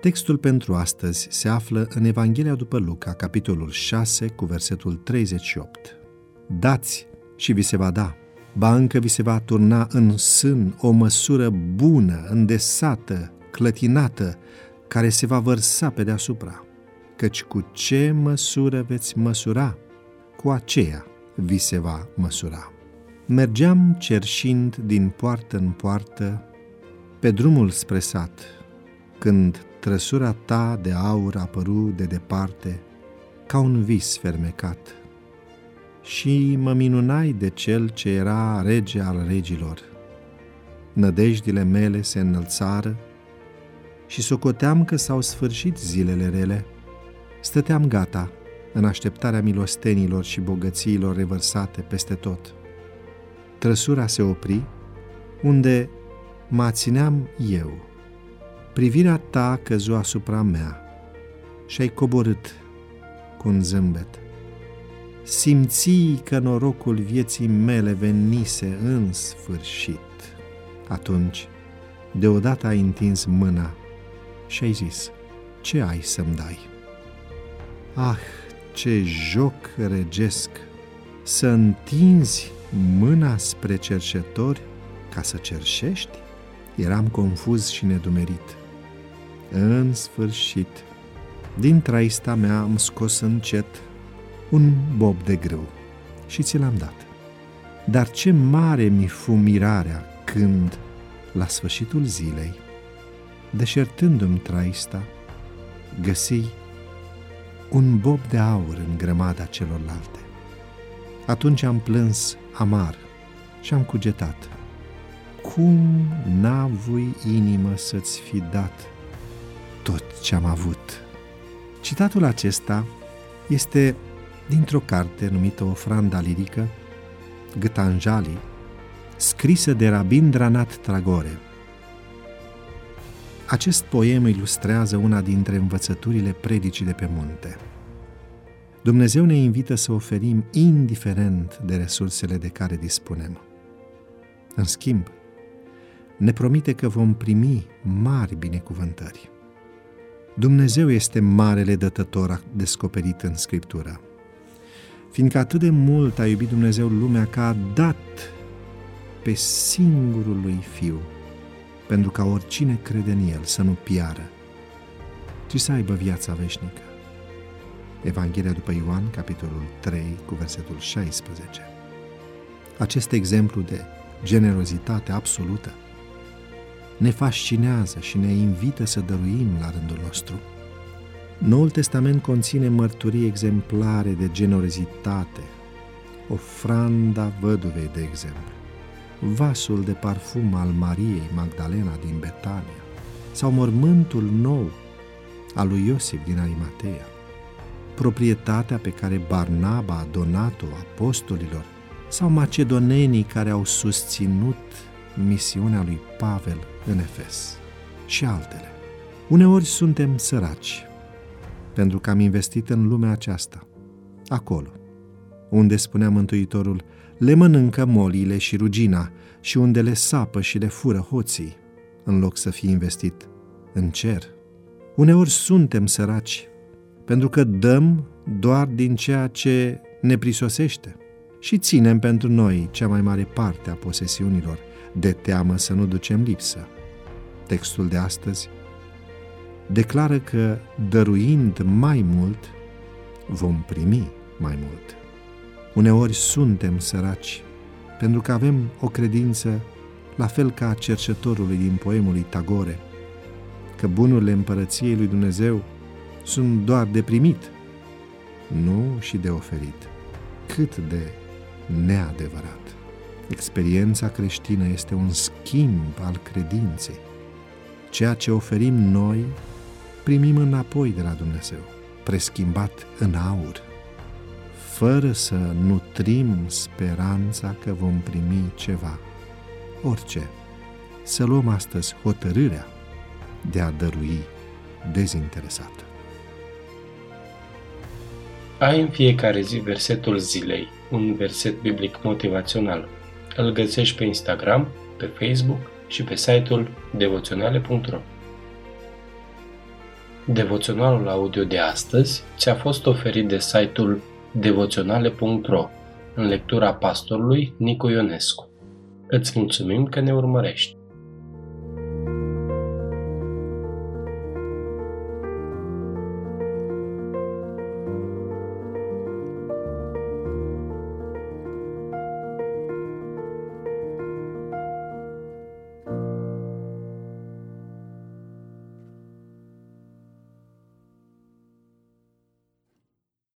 Textul pentru astăzi se află în Evanghelia după Luca, capitolul 6, cu versetul 38. Dați și vi se va da, ba încă vi se va turna în sân o măsură bună, îndesată, clătinată, care se va vărsa pe deasupra. Căci cu ce măsură veți măsura, cu aceea vi se va măsura. Mergeam cerșind din poartă în poartă, pe drumul spre sat, când trăsura ta de aur apăru de departe, ca un vis fermecat. Și mă minunai de cel ce era rege al regilor. Nădejdile mele se înălțară și socoteam că s-au sfârșit zilele rele. Stăteam gata, în așteptarea milostenilor și bogățiilor revărsate peste tot. Trăsura se opri, unde mă țineam eu. Privirea ta căzu asupra mea și ai coborât cu un zâmbet. Simții că norocul vieții mele venise în sfârșit. Atunci, deodată ai întins mâna și ai zis, ce ai să-mi dai? Ah, ce joc regesc! Să întinzi mâna spre cerșetori ca să cerșești? Eram confuz și nedumerit. În sfârșit, din traista mea am scos încet un bob de grâu și ți l-am dat. Dar ce mare mi fu mirarea când, la sfârșitul zilei, deșertându-mi traista, găsi un bob de aur în grămada celorlalte. Atunci am plâns amar și am cugetat. Cum n-avui inimă să-ți fi dat tot ce-am avut? Citatul acesta este dintr-o carte numită Ofranda lirică, Gitanjali, scrisă de Rabindranath Tagore. Acest poem ilustrează una dintre învățăturile predicii de pe munte. Dumnezeu ne invită să oferim indiferent de resursele de care dispunem. În schimb, ne promite că vom primi mari binecuvântări. Dumnezeu este marele dătător descoperit în Scriptură. Fiindcă atât de mult a iubit Dumnezeu lumea că a dat pe singurul lui Fiu, pentru ca oricine crede în El să nu piară, ci să aibă viața veșnică. Evanghelia după Ioan, capitolul 3, cu versetul 16. Acest exemplu de generozitate absolută ne fascinează și ne invită să dăruim la rândul nostru. Noul Testament conține mărturii exemplare de generozitate, ofranda văduvei, de exemplu, vasul de parfum al Mariei Magdalena din Betania sau mormântul nou al lui Iosif din Arimatea, proprietatea pe care Barnaba a donat-o apostolilor sau macedonenii care au susținut misiunea lui Pavel în Efes și altele. Uneori suntem săraci pentru că am investit în lumea aceasta, acolo unde, spunea Mântuitorul, le mănâncă molile și rugina și unde le sapă și le fură hoții, în loc să fie investit în cer. Uneori suntem săraci pentru că dăm doar din ceea ce ne prisosește și ținem pentru noi cea mai mare parte a posesiunilor, de teamă să nu ducem lipsă. Textul de astăzi declară că dăruind mai mult, vom primi mai mult. Uneori suntem săraci pentru că avem o credință, la fel ca a cercetătorului din poemul lui Tagore, că bunurile împărăției lui Dumnezeu sunt doar de primit, nu și de oferit. Cât de neadevărat! Experiența creștină este un schimb al credinței. Ceea ce oferim noi, primim înapoi de la Dumnezeu, preschimbat în aur, fără să nutrim speranța că vom primi ceva, orice. Să luăm astăzi hotărârea de a dărui dezinteresat. Ai în fiecare zi versetul zilei, un verset biblic motivațional. Îl găsești pe Instagram, pe Facebook și pe site-ul devoționale.ro. Devoționalul audio de astăzi ți-a fost oferit de site-ul devoționale.ro în lectura pastorului Nicu Ionescu. Îți mulțumim că ne urmărești!